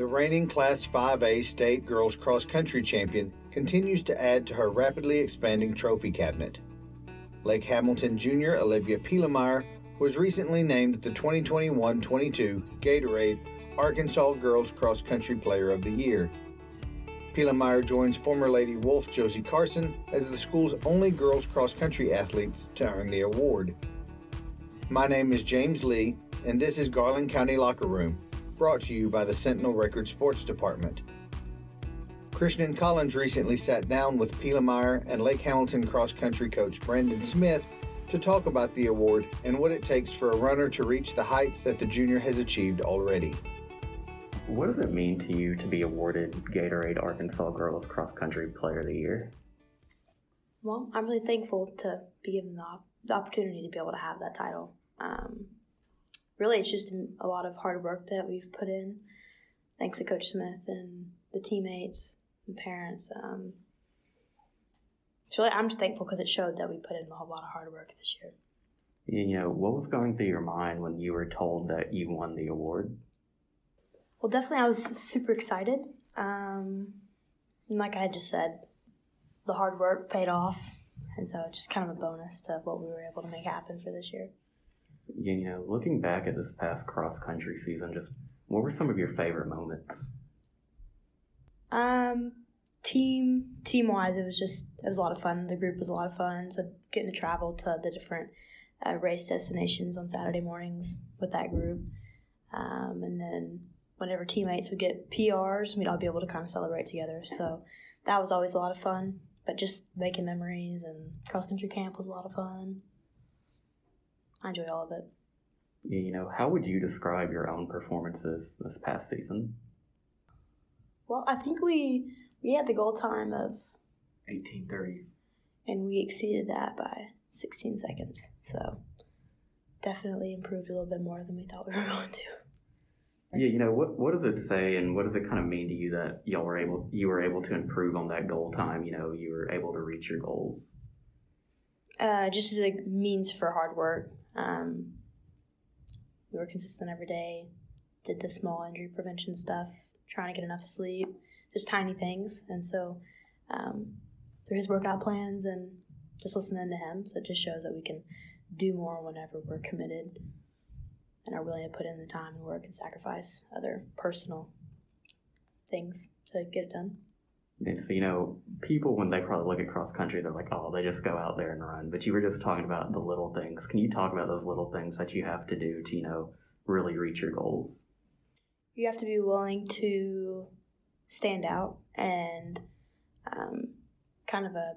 The reigning Class 5A state girls cross country champion continues to add to her rapidly expanding trophy cabinet. Lake Hamilton junior Olivia Pielemeier was recently named the 2021-22 Gatorade Arkansas Girls Cross Country Player of the Year. Pielemeier joins former Lady Wolf Josie Carson as the school's only girls cross-country athletes to earn the award. My name is James Lee, and this is Garland County Locker Room, brought to you by the Sentinel Record Sports Department. Christian Collins recently sat down with Pielemeier and Lake Hamilton cross-country coach Brandon Smith to talk about the award and what it takes for a runner to reach the heights that the junior has achieved already. What does it mean to you to be awarded Gatorade Arkansas Girls Cross Country Player of the Year? Well, I'm really thankful to be given the opportunity to be able to have that title. Really, it's just a lot of hard work that we've put in, thanks to Coach Smith and the teammates and parents. So I'm just thankful because it showed that we put in a whole lot of hard work this year. You know, what was going through your mind when you were told that you won the award? Well, definitely I was super excited. And like I just said, the hard work paid off. And so it's just kind of a bonus to what we were able to make happen for this year. You know, looking back at this past cross-country season, just what were some of your favorite moments? Team-wise, it was a lot of fun. The group was a lot of fun. So getting to travel to the different race destinations on Saturday mornings with that group. And then whenever teammates would get PRs, we'd all be able to kind of celebrate together. So that was always a lot of fun, but just making memories, and cross-country camp was a lot of fun. I enjoy all of it. You know, how would you describe your own performances this past season? Well, I think we had the goal time of 18:30. And we exceeded that by 16 seconds. So definitely improved a little bit more than we thought we were going to. Yeah, you know, what does it say and what does it kind of mean to you that you were able to improve on that goal time? You know, you were able to reach your goals. Just as a means for hard work. We were consistent every day, did the small injury prevention stuff, trying to get enough sleep, just tiny things. And so through his workout plans and just listening to him, so it just shows that we can do more whenever we're committed and are willing to put in the time and work and sacrifice other personal things to get it done. And so, you know, people, when they probably look at cross-country, they're like, oh, they just go out there and run. But you were just talking about the little things. Can you talk about those little things that you have to do to, you know, really reach your goals? You have to be willing to stand out. And kind of a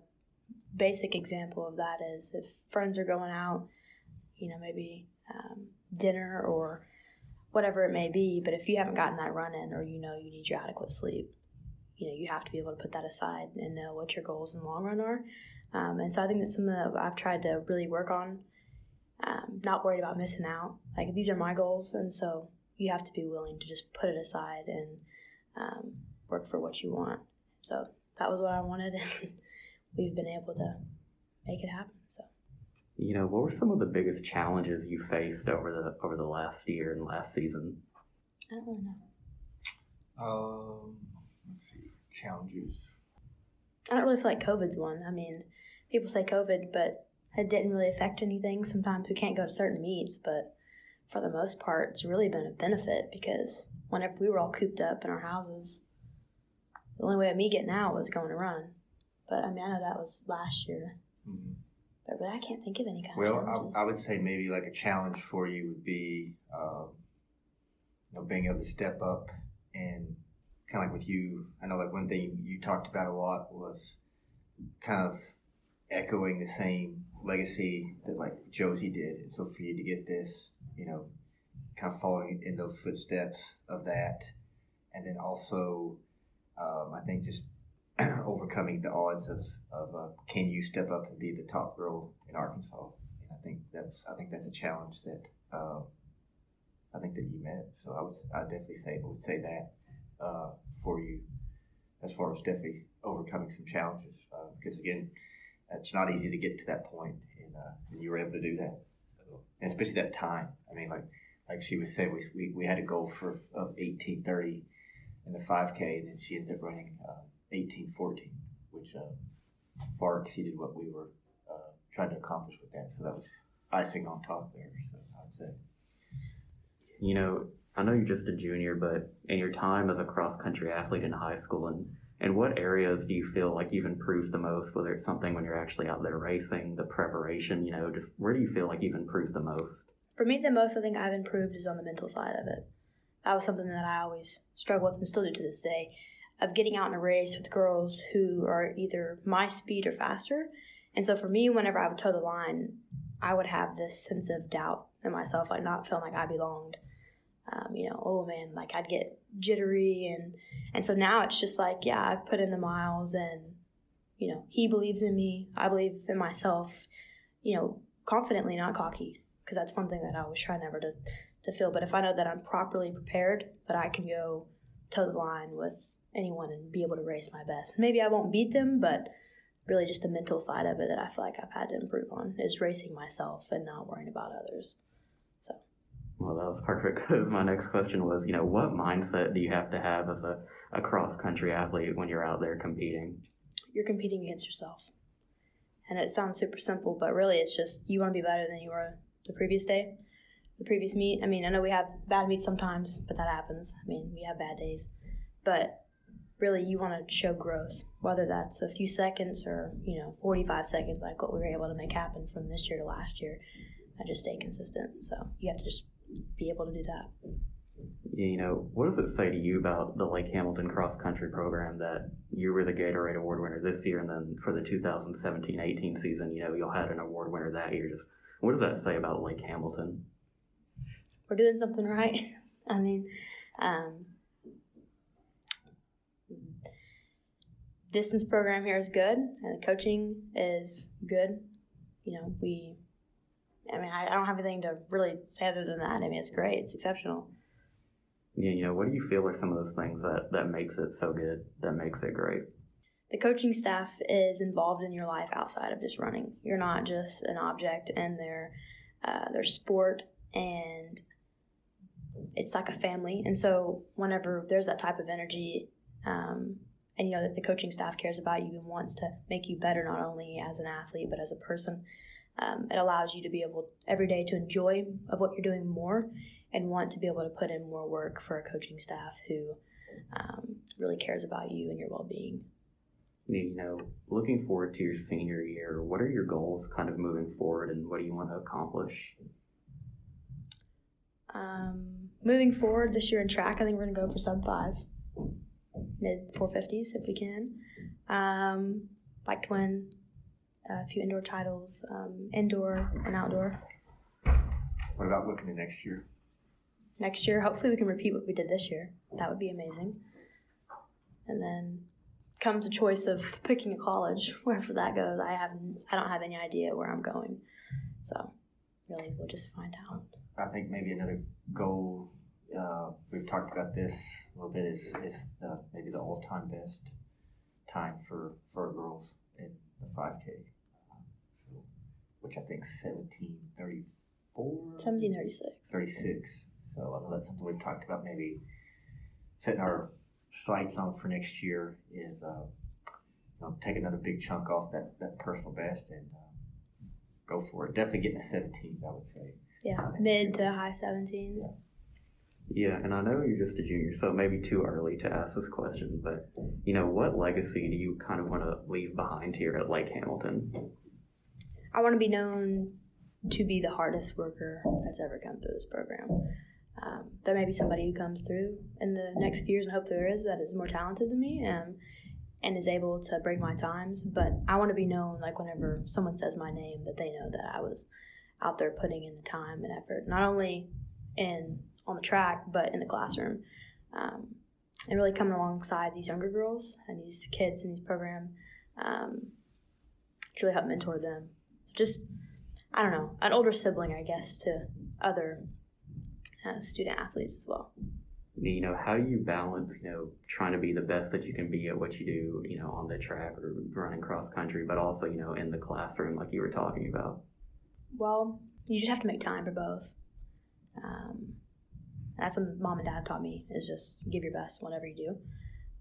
basic example of that is if friends are going out, you know, maybe dinner or whatever it may be, but if you haven't gotten that run in or you know you need your adequate sleep, you know, you have to be able to put that aside and know what your goals in the long run are. And so I think that's something that I've tried to really work on, not worried about missing out. Like, these are my goals, and so you have to be willing to just put it aside and work for what you want. So that was what I wanted, and we've been able to make it happen. So, you know, what were some of the biggest challenges you faced over the last year and last season? I don't really know. Let's see. Challenges. I don't really feel like COVID's one. I mean, people say COVID, but it didn't really affect anything. Sometimes we can't go to certain meets, but for the most part, it's really been a benefit because whenever we were all cooped up in our houses, the only way of me getting out was going to run. But, I mean, I know that was last year. Mm-hmm. But really, I can't think of any kind of challenges. I would say maybe like a challenge for you would be you know, being able to step up and kind of like with you, I know like one thing you talked about a lot was kind of echoing the same legacy that like Josie did. And so for you to get this, you know, kind of following in those footsteps of that. And then also, I think just overcoming the odds of can you step up and be the top girl in Arkansas? And I think that's a challenge that I think that you met. So I would definitely say that. For you as far as definitely overcoming some challenges because, again, it's not easy to get to that point, and you were able to do that, and especially that time. I mean, like she was saying, we had a goal for of 18:30, in the 5K, and then she ends up running 18:14, which far exceeded what we were trying to accomplish with that. So that was icing on top there, so I'd say. You know, I know you're just a junior, but in your time as a cross-country athlete in high school, and what areas do you feel like you've improved the most, whether it's something when you're actually out there racing, the preparation, you know, just where do you feel like you've improved the most? For me, the most I think I've improved is on the mental side of it. That was something that I always struggled with and still do to this day, of getting out in a race with girls who are either my speed or faster. And so for me, whenever I would toe the line, I would have this sense of doubt in myself, like not feeling like I belonged. You know, oh man, like I'd get jittery. And so now it's just like, yeah, I've put in the miles and, you know, he believes in me. I believe in myself, you know, confidently, not cocky, because that's one thing that I always try never to feel. But if I know that I'm properly prepared, that I can go toe the line with anyone and be able to race my best. Maybe I won't beat them, but really just the mental side of it that I feel like I've had to improve on is racing myself and not worrying about others. So. Well, that was perfect, because my next question was, you know, what mindset do you have to have as a cross-country athlete when you're out there competing? You're competing against yourself. And it sounds super simple, but really it's just you want to be better than you were the previous day, the previous meet. I mean, I know we have bad meets sometimes, but that happens. I mean, we have bad days. But really you want to show growth, whether that's a few seconds or, you know, 45 seconds, like what we were able to make happen from this year to last year. I just stay consistent. So you have to just be able to do that. You know, what does it say to you about the Lake Hamilton cross country program that you were the Gatorade Award winner this year, and then for the 2017-18 season, you know, you all had an award winner that year? Just what does that say about Lake Hamilton? We're doing something right. I mean, distance program here is good, and the coaching is good. You know, I don't have anything to really say other than that. I mean, it's great. It's exceptional. Yeah, you know, what do you feel are some of those things that makes it so good, that makes it great? The coaching staff is involved in your life outside of just running. You're not just an object in their sport, and it's like a family. And so whenever there's that type of energy, and you know that the coaching staff cares about you and wants to make you better, not only as an athlete but as a person, it allows you to be able every day to enjoy of what you're doing more and want to be able to put in more work for a coaching staff who really cares about you and your well-being. You know, looking forward to your senior year, what are your goals kind of moving forward, and what do you want to accomplish? Moving forward this year in track, I think we're going to go for sub-5, mid-450s if we can. Like to win a few indoor titles, indoor and outdoor. What about looking to next year? Next year, hopefully we can repeat what we did this year. That would be amazing. And then comes the choice of picking a college, wherever that goes. I don't have any idea where I'm going. So really, we'll just find out. I think maybe another goal, we've talked about this a little bit, is maybe the all-time best time for girls in the 5K, so, which I think 17:36. So I know that's something we've talked about, maybe setting our sights on for next year is take another big chunk off that personal best and go for it. Definitely getting the 17s, I would say. Yeah, mid to high 17s. Yeah, and I know you're just a junior, so it may be too early to ask this question, but, you know, what legacy do you kind of want to leave behind here at Lake Hamilton? I want to be known to be the hardest worker that's ever come through this program. There may be somebody who comes through in the next few years, and I hope there is, that is more talented than me and is able to break my times, but I want to be known, like, whenever someone says my name, that they know that I was out there putting in the time and effort, not only on the track, but in the classroom, and really coming alongside these younger girls and these kids in this program, to really help mentor them. So just, I don't know, an older sibling, I guess, to other student athletes as well. You know, how do you balance, you know, trying to be the best that you can be at what you do, you know, on the track or running cross country, but also, you know, in the classroom, like you were talking about? Well, you just have to make time for both. That's what mom and dad taught me, is just give your best whatever you do.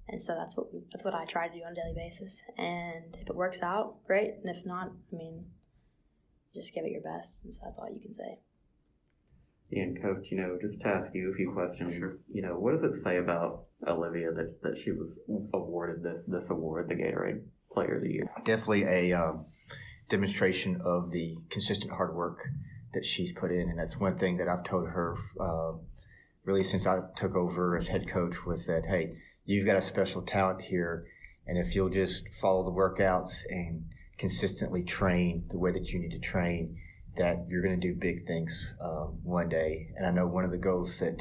And so that's what I try to do on a daily basis. And if it works out, great. And if not, I mean, just give it your best. And so that's all you can say. And Coach, just to ask you a few questions, sure. What does it say about Olivia that she was awarded this award, the Gatorade Player of the Year? Definitely a demonstration of the consistent hard work that she's put in. And that's one thing that I've told her really since I took over as head coach, was that, hey, you've got a special talent here, and if you'll just follow the workouts and consistently train the way that you need to train, that you're going to do big things one day. And I know one of the goals that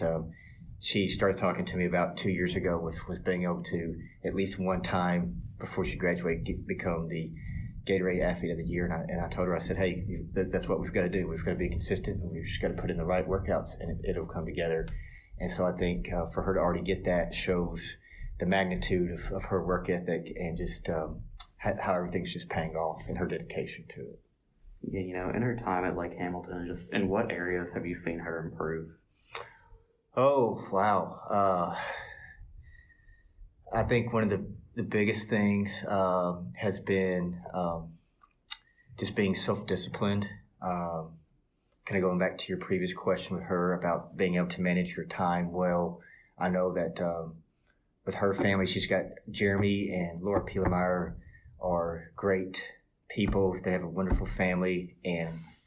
she started talking to me about 2 years ago was being able to, at least one time before she graduated, become the Gatorade Athlete of the Year. And I told her, I said, hey, that's what we've got to do. We've got to be consistent, and we've just got to put in the right workouts, and it'll come together. And so I think for her to already get that shows the magnitude of her work ethic, and just how everything's just paying off, and her dedication to it. Yeah, in her time at Lake Hamilton, just in what areas have you seen her improve? Oh, wow. I think one of the biggest things has been just being self-disciplined. Kind of going back to your previous question with her about being able to manage your time well. I know that with her family, she's got Jeremy and Laura Pielemeier are great people. They have a wonderful family,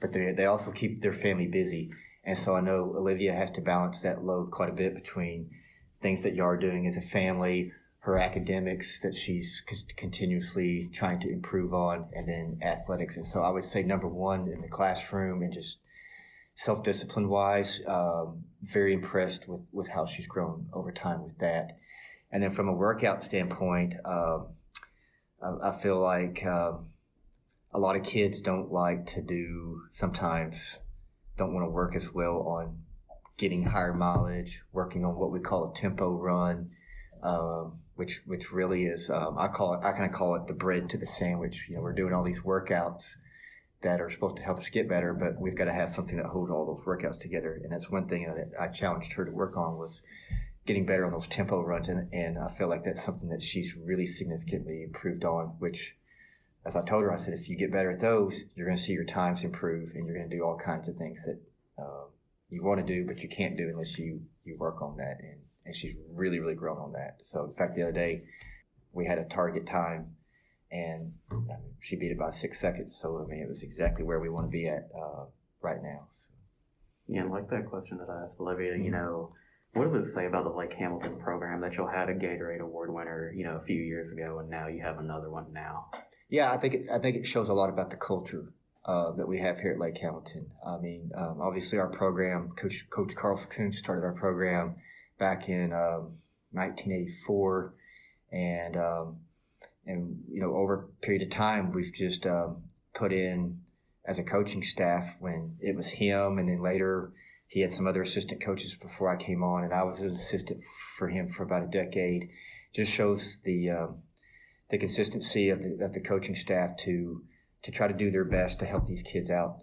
but they also keep their family busy. And so I know Olivia has to balance that load quite a bit between things that y'all are doing as a family, her academics that she's continuously trying to improve on, and then athletics. And so I would say number one in the classroom, and just self-discipline wise, very impressed with how she's grown over time with that. And then from a workout standpoint, I feel like a lot of kids don't want to work as well on getting higher mileage, working on what we call a tempo run, which really is, I kind of call it the bread to the sandwich. We're doing all these workouts that are supposed to help us get better, but we've got to have something that holds all those workouts together. And that's one thing that I challenged her to work on, was getting better on those tempo runs, and I feel like that's something that she's really significantly improved on, which, as I told her, I said, if you get better at those, you're going to see your times improve, and you're going to do all kinds of things that you want to do, but you can't do unless you work on that, and she's really, really grown on that. So, in fact, the other day, we had a target time, and she beat it by 6 seconds, so, it was exactly where we want to be at right now. Yeah, and like that question that I asked Olivia, what does it say about the Lake Hamilton program that y'all had a Gatorade Award winner, a few years ago, and now you have another one now? Yeah, I think it shows a lot about the culture that we have here at Lake Hamilton. Obviously our program, Coach Carl Koontz started our program back in 1984, and over a period of time we've just put in as a coaching staff when it was him, and then later. He had some other assistant coaches before I came on, and I was an assistant for him for about a decade. Just shows the consistency of the coaching staff to try to do their best to help these kids out,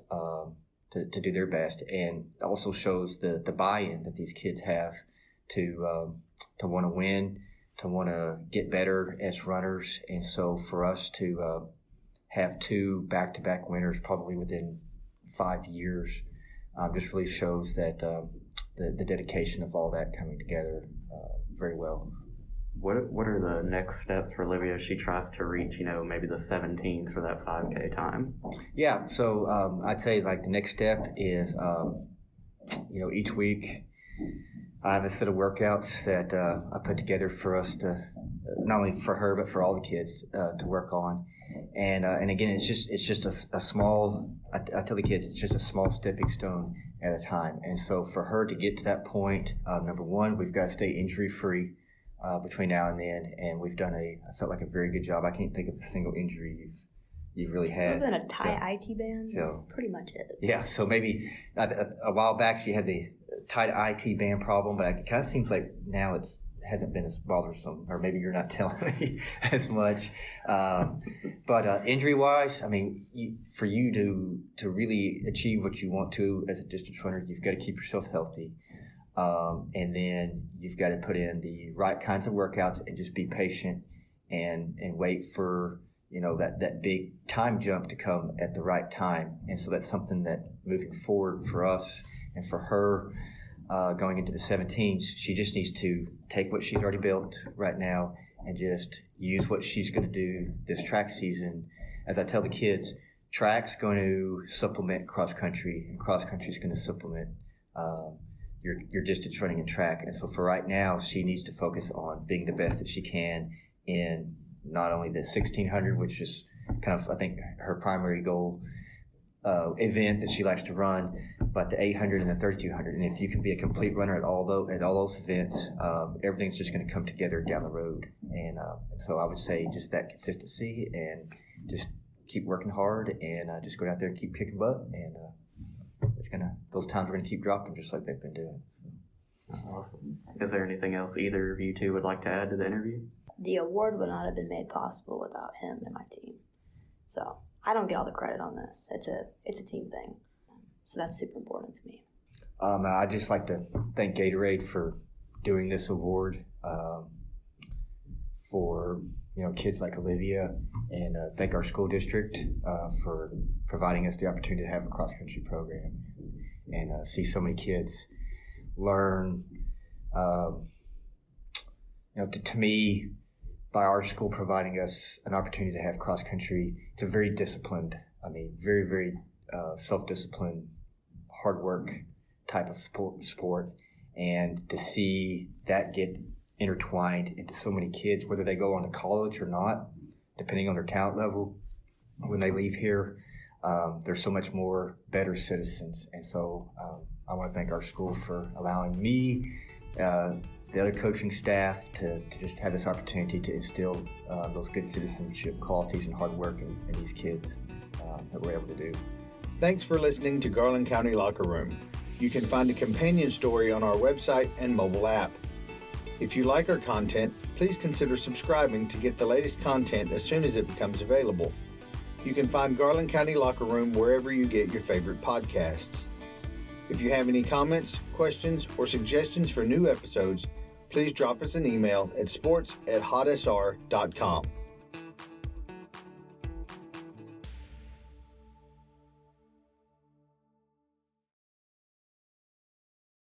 to do their best, and also shows the buy-in that these kids have to want to win, to want to get better as runners. And so for us to have two back-to-back winners probably within 5 years, just really shows that the dedication of all that coming together very well. What are the next steps for Olivia as she tries to reach, maybe the 17s for that 5K time? Yeah, so I'd say the next step is, each week I have a set of workouts that I put together for us to, not only for her but for all the kids to work on. And again, it's just a small. I tell the kids it's just a small stepping stone at a time. And so for her to get to that point, number one, we've got to stay injury free between now and then. And we've done I felt like a very good job. I can't think of a single injury you've really had. Other than a tight IT band, that's pretty much it. Yeah. So maybe a while back she had the tight IT band problem, but it kind of seems like now it hasn't been as bothersome, or maybe you're not telling me as much. But injury-wise, for you to really achieve what you want to as a distance runner, you've got to keep yourself healthy. And then you've got to put in the right kinds of workouts and just be patient and wait for, you know, that big time jump to come at the right time. And so that's something that moving forward for us and for her going into the 17s, she just needs to take what she's already built right now and just use what she's going to do this track season. As I tell the kids, track's going to supplement cross-country, and cross-country's going to supplement your distance running and track. And so for right now, she needs to focus on being the best that she can in not only the 1600, which is kind of, I think, her primary goal event that she likes to run, but the 800 and the 3200. And if you can be a complete runner at all those events, everything's just going to come together down the road. And so I would say just that consistency and just keep working hard and just go out there and keep kicking butt. And those times are going to keep dropping just like they've been doing. That's awesome. Is there anything else either of you two would like to add to the interview? The award would not have been made possible without him and my team. So I don't get all the credit on this. It's a team thing. So that's super important to me. I'd just like to thank Gatorade for doing this award for, you know, kids like Olivia, and thank our school district for providing us the opportunity to have a cross-country program and see so many kids learn. You know, to me, by our school providing us an opportunity to have cross-country, it's a very disciplined, very, very self-disciplined, hard work type of sport. And to see that get intertwined into so many kids, whether they go on to college or not, depending on their talent level, when they leave here, they're so much more better citizens. And so I want to thank our school for allowing me, the other coaching staff, to just have this opportunity to instill those good citizenship qualities and hard work in these kids that we're able to do. Thanks for listening to Garland County Locker Room. You can find a companion story on our website and mobile app. If you like our content, please consider subscribing to get the latest content as soon as it becomes available. You can find Garland County Locker Room wherever you get your favorite podcasts. If you have any comments, questions, or suggestions for new episodes, please drop us an email at sports@hotsr.com.